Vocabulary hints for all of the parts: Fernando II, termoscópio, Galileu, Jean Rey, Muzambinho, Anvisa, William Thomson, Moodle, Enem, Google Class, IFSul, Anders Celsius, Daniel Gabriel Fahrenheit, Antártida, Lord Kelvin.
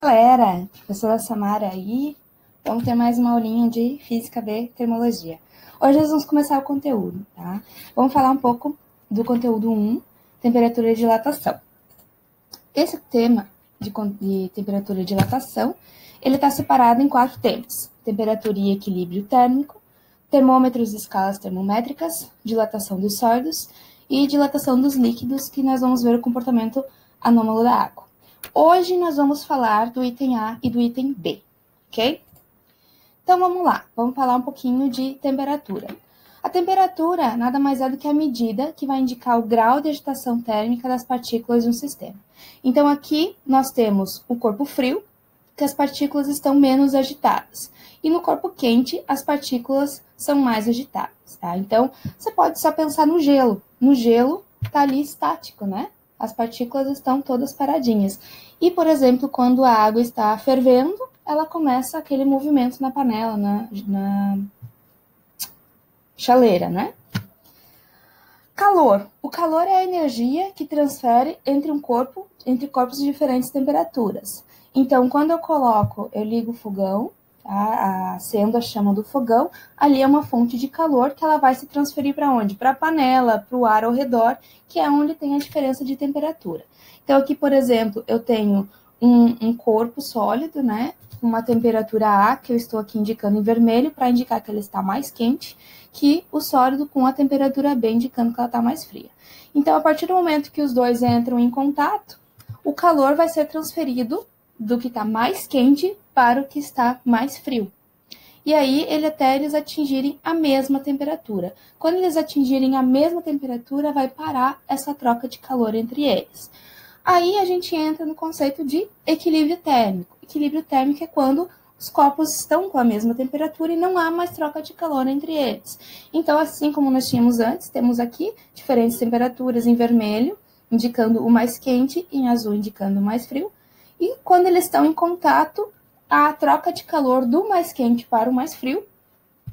Galera, professora Samara aí, vamos ter mais uma aulinha de Física B Termologia. Hoje nós vamos começar o conteúdo, tá? Vamos falar um pouco do conteúdo 1, temperatura e dilatação. Esse tema de temperatura e dilatação, ele está separado em 4 temas. Temperatura e equilíbrio térmico, termômetros e escalas termométricas, dilatação dos sólidos e dilatação dos líquidos, que nós vamos ver o comportamento anômalo da água. Hoje nós vamos falar do item A e do item B, ok? Então vamos lá, vamos falar um pouquinho de temperatura. A temperatura nada mais é do que a medida que vai indicar o grau de agitação térmica das partículas de um sistema. Então aqui nós temos o corpo frio, que as partículas estão menos agitadas. E no corpo quente, as partículas são mais agitadas, tá? Então você pode só pensar no gelo. No gelo tá ali estático, né? As partículas estão todas paradinhas. E, por exemplo, quando a água está fervendo, ela começa aquele movimento na panela, na chaleira, né? Calor. O calor é a energia que transfere entre corpos de diferentes temperaturas. Então, quando eu ligo o fogão, tá? Acendo a chama do fogão, ali é uma fonte de calor que ela vai se transferir para onde? Para a panela, para o ar ao redor, que é onde tem a diferença de temperatura. Então, aqui, por exemplo, eu tenho um corpo sólido, né? Uma temperatura A, que eu estou aqui indicando em vermelho, para indicar que ele está mais quente, que o sólido com a temperatura B, indicando que ela está mais fria. Então, a partir do momento que os dois entram em contato, o calor vai ser transferido do que está mais quente para o que está mais frio. E aí, até eles atingirem a mesma temperatura. Quando eles atingirem a mesma temperatura, vai parar essa troca de calor entre eles. Aí a gente entra no conceito de equilíbrio térmico. Equilíbrio térmico é quando os corpos estão com a mesma temperatura e não há mais troca de calor entre eles. Então, assim como nós tínhamos antes, temos aqui diferentes temperaturas em vermelho, indicando o mais quente, e em azul indicando o mais frio. E quando eles estão em contato, há a troca de calor do mais quente para o mais frio,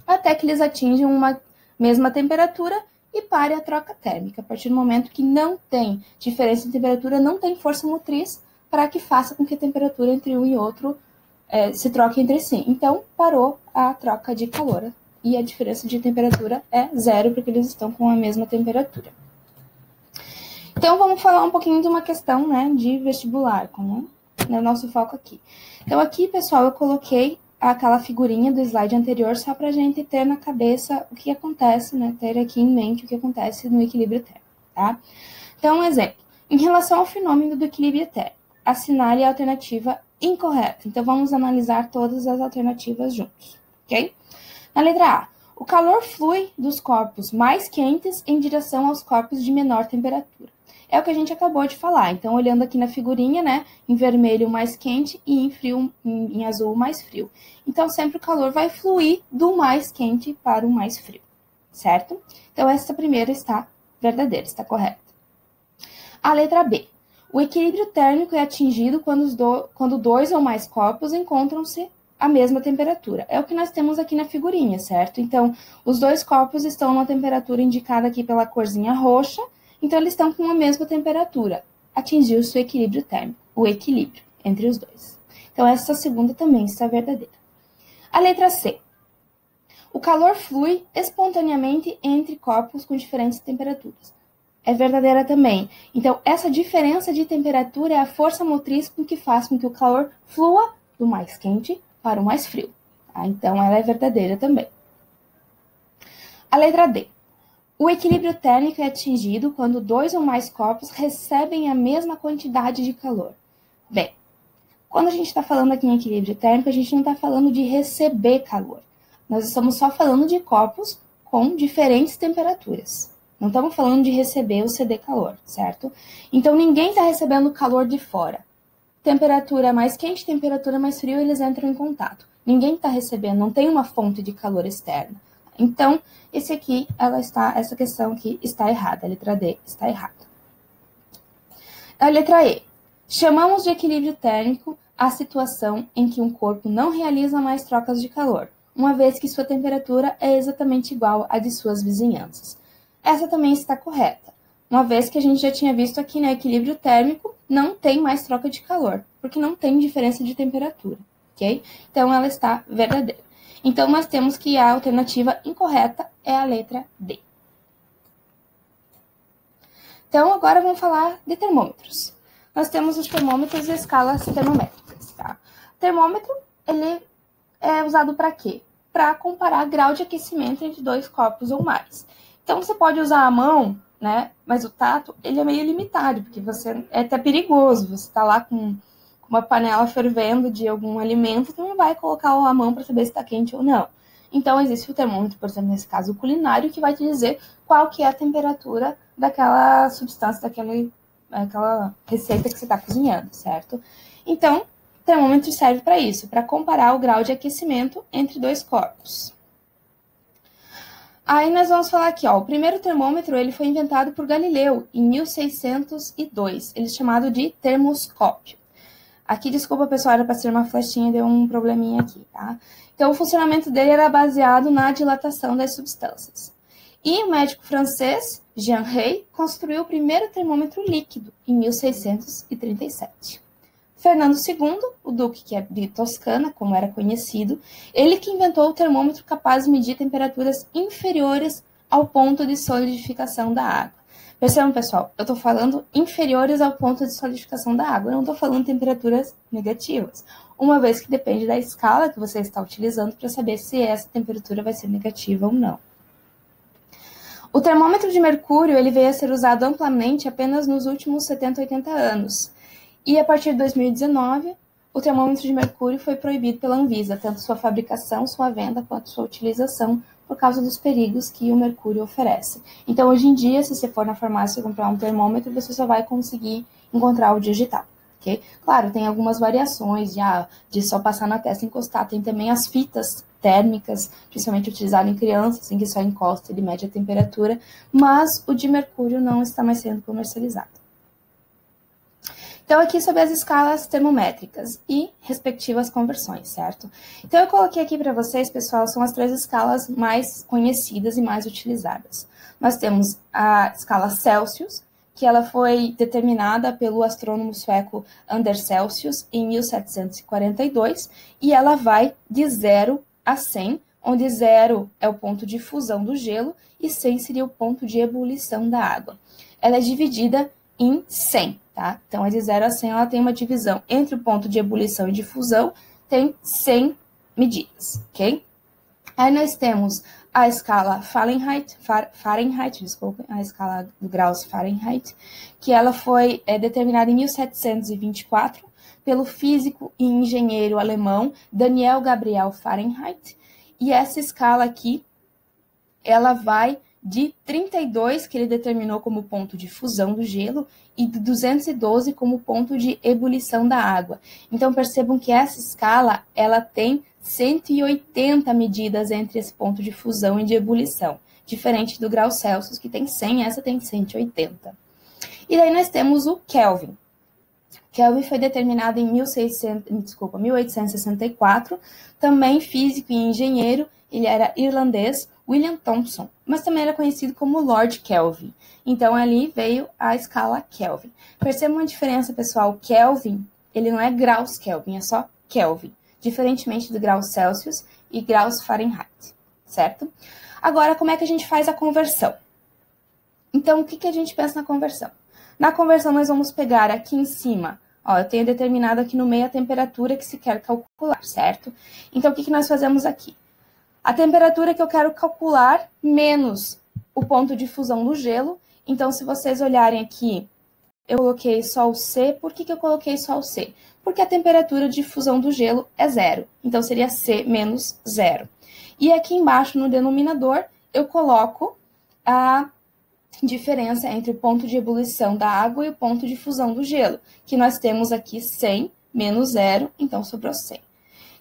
até que eles atingem uma mesma temperatura e pare a troca térmica. A partir do momento que não tem diferença de temperatura, não tem força motriz para que faça com que a temperatura entre um e outro se troque entre si. Então, parou a troca de calor e a diferença de temperatura é zero, porque eles estão com a mesma temperatura. Então, vamos falar um pouquinho de uma questão, né, de vestibular, como é o nosso foco aqui. Então, aqui, pessoal, eu coloquei aquela figurinha do slide anterior só para a gente ter na cabeça o que acontece, né? Ter aqui em mente o que acontece no equilíbrio térmico, tá? Então, um exemplo. Em relação ao fenômeno do equilíbrio térmico, assinale a alternativa incorreta. Então, vamos analisar todas as alternativas juntos, ok? Na letra A, o calor flui dos corpos mais quentes em direção aos corpos de menor temperatura. É o que a gente acabou de falar. Então, olhando aqui na figurinha, né? Em vermelho, mais quente, e em azul, mais frio. Então, sempre o calor vai fluir do mais quente para o mais frio, certo? Então, essa primeira está verdadeira, está correta. A letra B. O equilíbrio térmico é atingido quando dois ou mais corpos encontram-se à mesma temperatura. É o que nós temos aqui na figurinha, certo? Então, os dois corpos estão numa temperatura indicada aqui pela corzinha roxa. Então, eles estão com a mesma temperatura. Atingiu o seu equilíbrio térmico, o equilíbrio entre os dois. Então, essa segunda também está verdadeira. A letra C. O calor flui espontaneamente entre corpos com diferentes temperaturas. É verdadeira também. Então, essa diferença de temperatura é a força motriz que faz com que o calor flua do mais quente para o mais frio. Tá? Então, ela é verdadeira também. A letra D. O equilíbrio térmico é atingido quando dois ou mais corpos recebem a mesma quantidade de calor. Bem, quando a gente está falando aqui em equilíbrio térmico, a gente não está falando de receber calor. Nós estamos só falando de corpos com diferentes temperaturas. Não estamos falando de receber ou ceder calor, certo? Então, ninguém está recebendo calor de fora. Temperatura mais quente, temperatura mais frio, eles entram em contato. Ninguém está recebendo, não tem uma fonte de calor externa. Então, essa questão aqui está errada. A letra D está errada. A letra E. Chamamos de equilíbrio térmico a situação em que um corpo não realiza mais trocas de calor, uma vez que sua temperatura é exatamente igual à de suas vizinhanças. Essa também está correta, uma vez que a gente já tinha visto aqui no equilíbrio térmico, não tem mais troca de calor. porque não tem diferença de temperatura, ok? Então, ela está verdadeira. Então, nós temos que a alternativa incorreta é a letra D. Então, agora vamos falar de termômetros. Nós temos os termômetros e escalas termométricas, tá? O termômetro, ele é usado para quê? Para comparar grau de aquecimento entre dois corpos ou mais. Então, você pode usar a mão, né? Mas o tato, ele é meio limitado, porque você é até perigoso. Você está lá com uma panela fervendo de algum alimento, você não vai colocar a mão para saber se está quente ou não. Então, existe o termômetro, por exemplo, nesse caso, o culinário, que vai te dizer qual que é a temperatura daquela substância, daquela receita que você está cozinhando, certo? Então, o termômetro serve para isso, para comparar o grau de aquecimento entre dois corpos. Aí nós vamos falar aqui, ó, o primeiro termômetro ele foi inventado por Galileu em 1602, ele é chamado de termoscópio. Aqui, desculpa pessoal, era para ser uma flechinha, deu um probleminha aqui, tá? Então, o funcionamento dele era baseado na dilatação das substâncias. E o médico francês, Jean Rey, construiu o primeiro termômetro líquido em 1637. Fernando II, o duque que é de Toscana, como era conhecido, ele que inventou o termômetro capaz de medir temperaturas inferiores ao ponto de solidificação da água. Percebam, pessoal, eu estou falando inferiores ao ponto de solidificação da água, eu não estou falando temperaturas negativas, uma vez que depende da escala que você está utilizando para saber se essa temperatura vai ser negativa ou não. O termômetro de mercúrio ele veio a ser usado amplamente apenas nos últimos 70, 80 anos. E a partir de 2019, o termômetro de mercúrio foi proibido pela Anvisa, tanto sua fabricação, sua venda, quanto sua utilização, por causa dos perigos que o mercúrio oferece. Então, hoje em dia, se você for na farmácia comprar um termômetro, você só vai conseguir encontrar o digital, ok? Claro, tem algumas variações de só passar na testa e encostar. Tem também as fitas térmicas, principalmente utilizadas em crianças, em que só encosta e mede a temperatura, mas o de mercúrio não está mais sendo comercializado. Então, aqui sobre as escalas termométricas e respectivas conversões, certo? Então, eu coloquei aqui para vocês, pessoal, são as três escalas mais conhecidas e mais utilizadas. Nós temos a escala Celsius, que ela foi determinada pelo astrônomo sueco Anders Celsius em 1742, e ela vai de 0 a 100, onde 0 é o ponto de fusão do gelo e 100 seria o ponto de ebulição da água. Ela é dividida em 100. Tá? Então, de 0 a 100, ela tem uma divisão entre o ponto de ebulição e de fusão, tem 100 medidas, ok? Aí nós temos a escala Fahrenheit, a escala de graus Fahrenheit, que ela foi determinada em 1724 pelo físico e engenheiro alemão Daniel Gabriel Fahrenheit, e essa escala aqui, ela vai de 32, que ele determinou como ponto de fusão do gelo, e de 212 como ponto de ebulição da água. Então, percebam que essa escala, ela tem 180 medidas entre esse ponto de fusão e de ebulição, diferente do grau Celsius, que tem 100, essa tem 180. E daí nós temos o Kelvin. Kelvin foi determinado em 1864, também físico e engenheiro, ele era irlandês, William Thomson, mas também era conhecido como Lord Kelvin. Então, ali veio a escala Kelvin. Percebam uma diferença, pessoal. Kelvin, ele não é graus Kelvin, é só Kelvin, diferentemente do grau Celsius e graus Fahrenheit, certo? Agora, como é que a gente faz a conversão? Então, o que que a gente pensa na conversão? Na conversão, nós vamos pegar aqui em cima, ó, eu tenho determinado aqui no meio a temperatura que se quer calcular, certo? Então, o que que nós fazemos aqui? A temperatura que eu quero calcular menos o ponto de fusão do gelo. Então, se vocês olharem aqui, eu coloquei só o C. Por que que eu coloquei só o C? Porque a temperatura de fusão do gelo é zero. Então, seria C menos zero. E aqui embaixo, no denominador, eu coloco a diferença entre o ponto de ebulição da água e o ponto de fusão do gelo, que nós temos aqui 100 menos zero, então sobrou 100.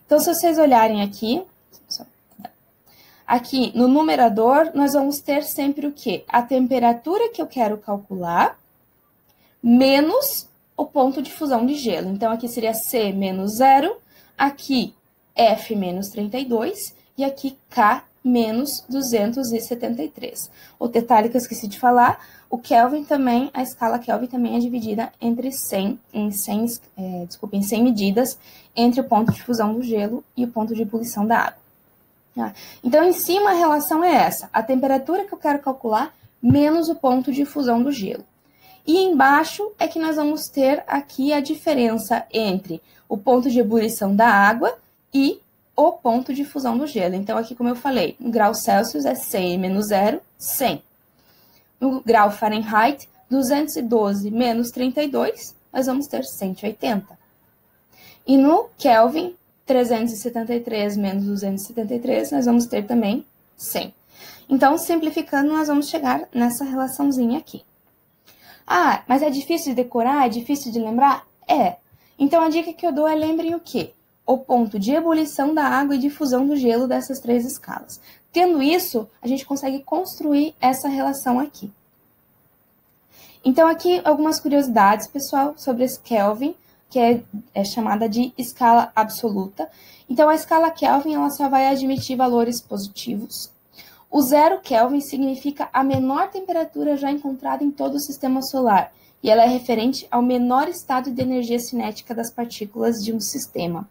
Então, se vocês olharem aqui, aqui no numerador, nós vamos ter sempre o quê? A temperatura que eu quero calcular menos o ponto de fusão de gelo. Então, aqui seria C menos 0, aqui F menos 32 e aqui K menos 273. O detalhe que eu esqueci de falar, O Kelvin também, a escala Kelvin também é dividida entre 100 medidas entre o ponto de fusão do gelo e o ponto de ebulição da água. Então, em cima, a relação é essa. A temperatura que eu quero calcular menos o ponto de fusão do gelo. E embaixo é que nós vamos ter aqui a diferença entre o ponto de ebulição da água e o ponto de fusão do gelo. Então, aqui, como eu falei, no grau Celsius é 100 menos 0, 100. No grau Fahrenheit, 212 menos 32, nós vamos ter 180. E no Kelvin, 373 menos 273, nós vamos ter também 100. Então, simplificando, nós vamos chegar nessa relaçãozinha aqui. Ah, mas é difícil de decorar? É difícil de lembrar? É. Então, a dica que eu dou é lembrem o quê? O ponto de ebulição da água e de fusão do gelo dessas três escalas. Tendo isso, a gente consegue construir essa relação aqui. Então, aqui algumas curiosidades, pessoal, sobre esse Kelvin, que é chamada de escala absoluta. Então, a escala Kelvin ela só vai admitir valores positivos. O zero Kelvin significa a menor temperatura já encontrada em todo o sistema solar, e ela é referente ao menor estado de energia cinética das partículas de um sistema.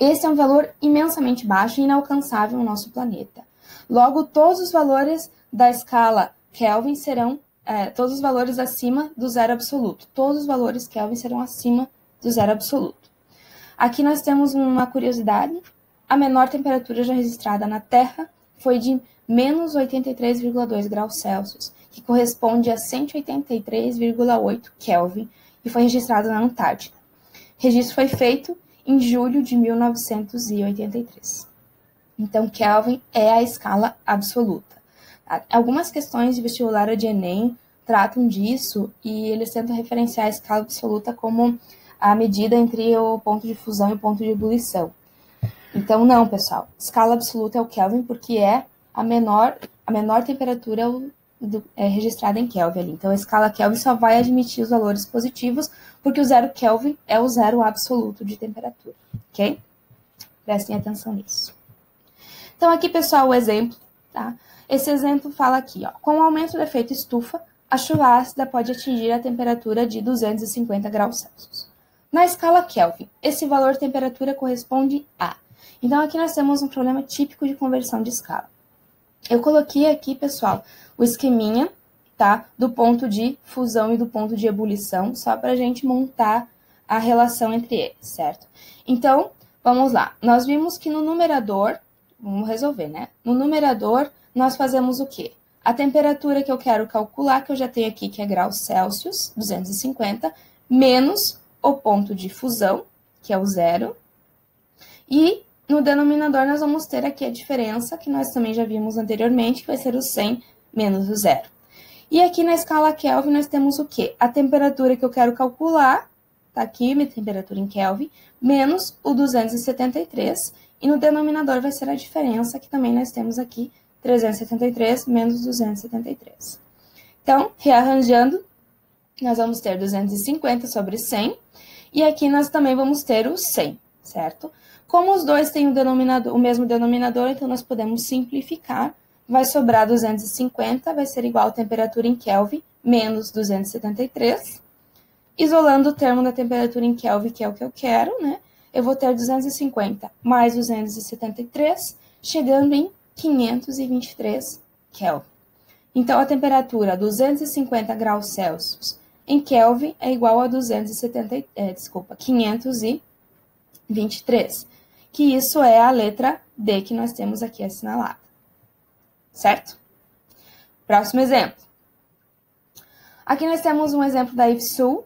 Esse é um valor imensamente baixo e inalcançável no nosso planeta. Logo, todos os valores da escala Kelvin serão, todos os valores acima do zero absoluto. Todos os valores Kelvin serão acima do zero absoluto. Aqui nós temos uma curiosidade. A menor temperatura já registrada na Terra foi de menos 83,2 graus Celsius, que corresponde a 183,8 Kelvin, e foi registrado na Antártida. O registro foi feito em julho de 1983. Então, Kelvin é a escala absoluta. Algumas questões de vestibular ou de Enem tratam disso, e eles tentam referenciar a escala absoluta como a medida entre o ponto de fusão e o ponto de ebulição. Então, não, pessoal. Escala absoluta é o Kelvin, porque é a menor temperatura registrada em Kelvin. Ali. Então, a escala Kelvin só vai admitir os valores positivos, porque o zero Kelvin é o zero absoluto de temperatura, ok? Prestem atenção nisso. Então, aqui, pessoal, o exemplo, tá? Esse exemplo fala aqui, ó. Com o aumento do efeito estufa, a chuva ácida pode atingir a temperatura de 250 graus Celsius. Na escala Kelvin, esse valor de temperatura corresponde a... Então, aqui nós temos um problema típico de conversão de escala. Eu coloquei aqui, pessoal, o esqueminha, tá? Do ponto de fusão e do ponto de ebulição, só para a gente montar a relação entre eles, certo? Então, vamos lá. Nós vimos que no numerador, vamos resolver, né? No numerador, nós fazemos o quê? A temperatura que eu quero calcular, que eu já tenho aqui, que é grau Celsius, 250, menos o ponto de fusão, que é o zero, e... No denominador, nós vamos ter aqui a diferença, que nós também já vimos anteriormente, que vai ser o 100 menos o zero. E aqui na escala Kelvin, nós temos o quê? A temperatura que eu quero calcular, tá aqui, minha temperatura em Kelvin, menos o 273. E no denominador vai ser a diferença, que também nós temos aqui, 373 menos 273. Então, rearranjando, nós vamos ter 250 sobre 100. E aqui nós também vamos ter o 100, certo? Como os dois têm o mesmo denominador, então nós podemos simplificar. Vai sobrar 250, vai ser igual a temperatura em Kelvin, menos 273. Isolando o termo da temperatura em Kelvin, que é o que eu quero, né? Eu vou ter 250 mais 273, chegando em 523 Kelvin. Então, a temperatura 250 graus Celsius em Kelvin é igual a 523. Que isso é a letra D que nós temos aqui assinalada, certo? Próximo exemplo. Aqui nós temos um exemplo da IFSul.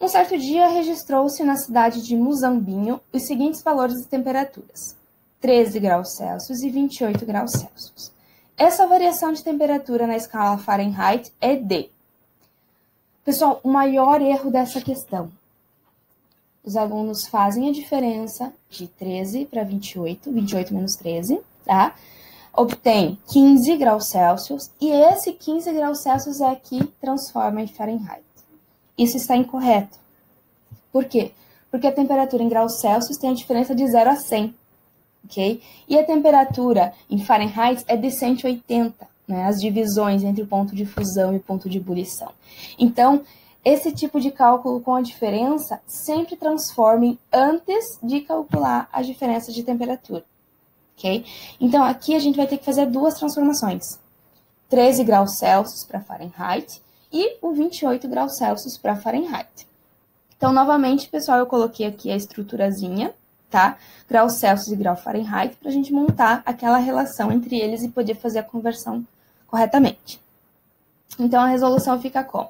Um certo dia registrou-se na cidade de Muzambinho os seguintes valores de temperaturas, 13 graus Celsius e 28 graus Celsius. Essa variação de temperatura na escala Fahrenheit é D. Pessoal, o maior erro dessa questão. Os alunos fazem a diferença de 13 para 28, 28 menos 13, tá? Obtém 15 graus Celsius, e esse 15 graus Celsius é que transforma em Fahrenheit. Isso está incorreto. Por quê? Porque a temperatura em graus Celsius tem a diferença de 0 a 100, ok? E a temperatura em Fahrenheit é de 180. né, as divisões entre o ponto de fusão e o ponto de ebulição. Então, esse tipo de cálculo com a diferença sempre transformem antes de calcular a diferença de temperatura, ok? Então, aqui a gente vai ter que fazer duas transformações, 13 graus Celsius para Fahrenheit e o 28 graus Celsius para Fahrenheit. Então, novamente, pessoal, eu coloquei aqui a estruturazinha, tá? Grau Celsius e grau Fahrenheit, para a gente montar aquela relação entre eles e poder fazer a conversão corretamente. Então, a resolução fica como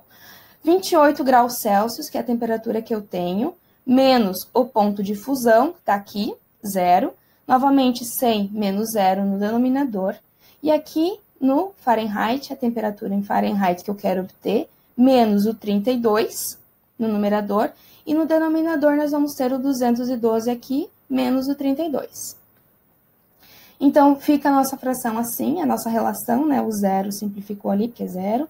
28 graus Celsius, que é a temperatura que eu tenho, menos o ponto de fusão, que está aqui, 0. Novamente, 100 menos 0 no denominador. E aqui, no Fahrenheit, a temperatura em Fahrenheit que eu quero obter, menos o 32 no numerador. E no denominador, nós vamos ter o 212 aqui, menos o 32. Então, fica a nossa fração assim, a nossa relação, né? O zero simplificou ali, porque é zero.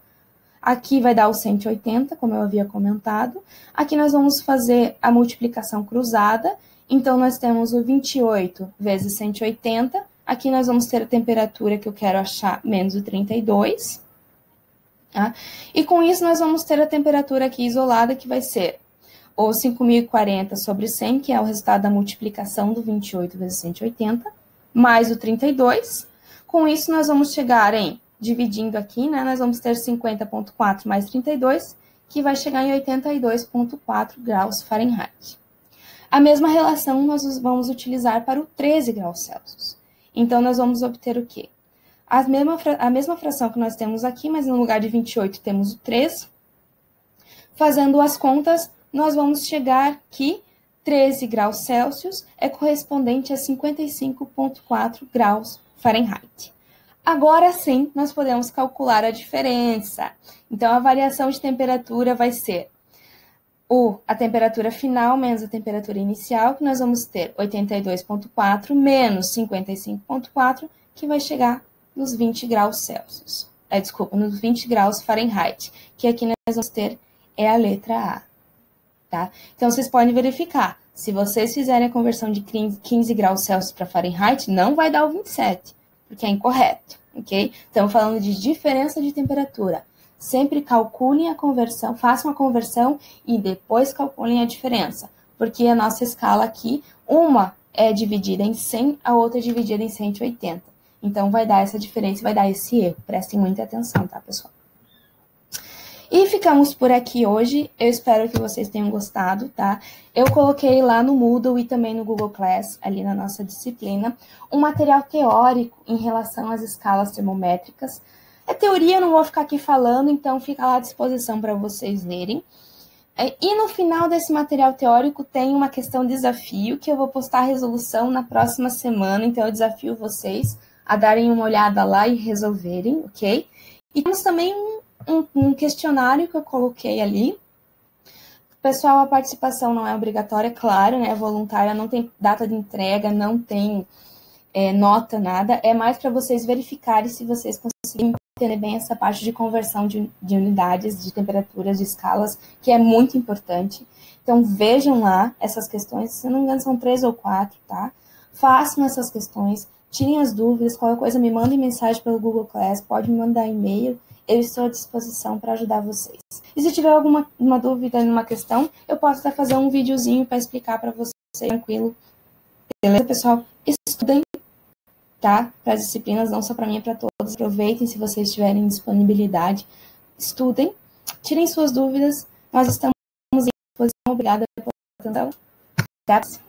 Aqui vai dar o 180, como eu havia comentado. Aqui nós vamos fazer a multiplicação cruzada. Então, nós temos o 28 vezes 180. Aqui nós vamos ter a temperatura que eu quero achar, menos o 32. Tá? E com isso, nós vamos ter a temperatura aqui isolada, que vai ser ou 5.040 sobre 100, que é o resultado da multiplicação do 28 vezes 180, mais o 32. Com isso, nós vamos chegar em, dividindo aqui, né, nós vamos ter 50,4 mais 32, que vai chegar em 82,4 graus Fahrenheit. A mesma relação nós vamos utilizar para o 13 graus Celsius. Então, nós vamos obter o quê? A mesma fração que nós temos aqui, mas no lugar de 28 temos o 3. Fazendo as contas, nós vamos chegar que 13 graus Celsius é correspondente a 55,4 graus Fahrenheit. Agora sim, nós podemos calcular a diferença. Então, a variação de temperatura vai ser a temperatura final menos a temperatura inicial, que nós vamos ter 82,4 menos 55,4, que vai chegar nos 20 graus Celsius. Nos 20 graus Fahrenheit, que aqui nós vamos ter é a letra A. Tá? Então, vocês podem verificar, se vocês fizerem a conversão de 15 graus Celsius para Fahrenheit, não vai dar o 27, porque é incorreto, ok? Estamos falando de diferença de temperatura. Sempre calculem a conversão, façam a conversão e depois calculem a diferença, porque a nossa escala aqui, uma é dividida em 100, a outra é dividida em 180. Então, vai dar essa diferença, vai dar esse erro. Prestem muita atenção, tá, pessoal? E ficamos por aqui hoje, eu espero que vocês tenham gostado, tá? Eu coloquei lá no Moodle e também no Google Class, ali na nossa disciplina, um material teórico em relação às escalas termométricas. É teoria, eu não vou ficar aqui falando, então fica lá à disposição para vocês lerem. E no final desse material teórico tem uma questão desafio, que eu vou postar a resolução na próxima semana, então eu desafio vocês a darem uma olhada lá e resolverem, ok? E temos também um questionário que eu coloquei ali. Pessoal, a participação não é obrigatória, claro, né? É voluntária, não tem data de entrega, não tem nota, nada. É mais para vocês verificarem se vocês conseguirem entender bem essa parte de conversão de unidades, de temperaturas, de escalas, que é muito importante. Então, vejam lá essas questões. Se não me engano, são 3 ou 4, tá? Façam essas questões, tirem as dúvidas, qualquer coisa, me mandem mensagem pelo Google Class, pode me mandar e-mail. Eu estou à disposição para ajudar vocês. E se tiver alguma dúvida, numa questão, eu posso até fazer um videozinho para explicar para vocês, tranquilo. Beleza, pessoal? Estudem, tá? Para as disciplinas, não só para mim, é para todos. Aproveitem se vocês tiverem disponibilidade. Estudem, tirem suas dúvidas. Nós estamos à disposição. Obrigada pela atenção. Até a próxima.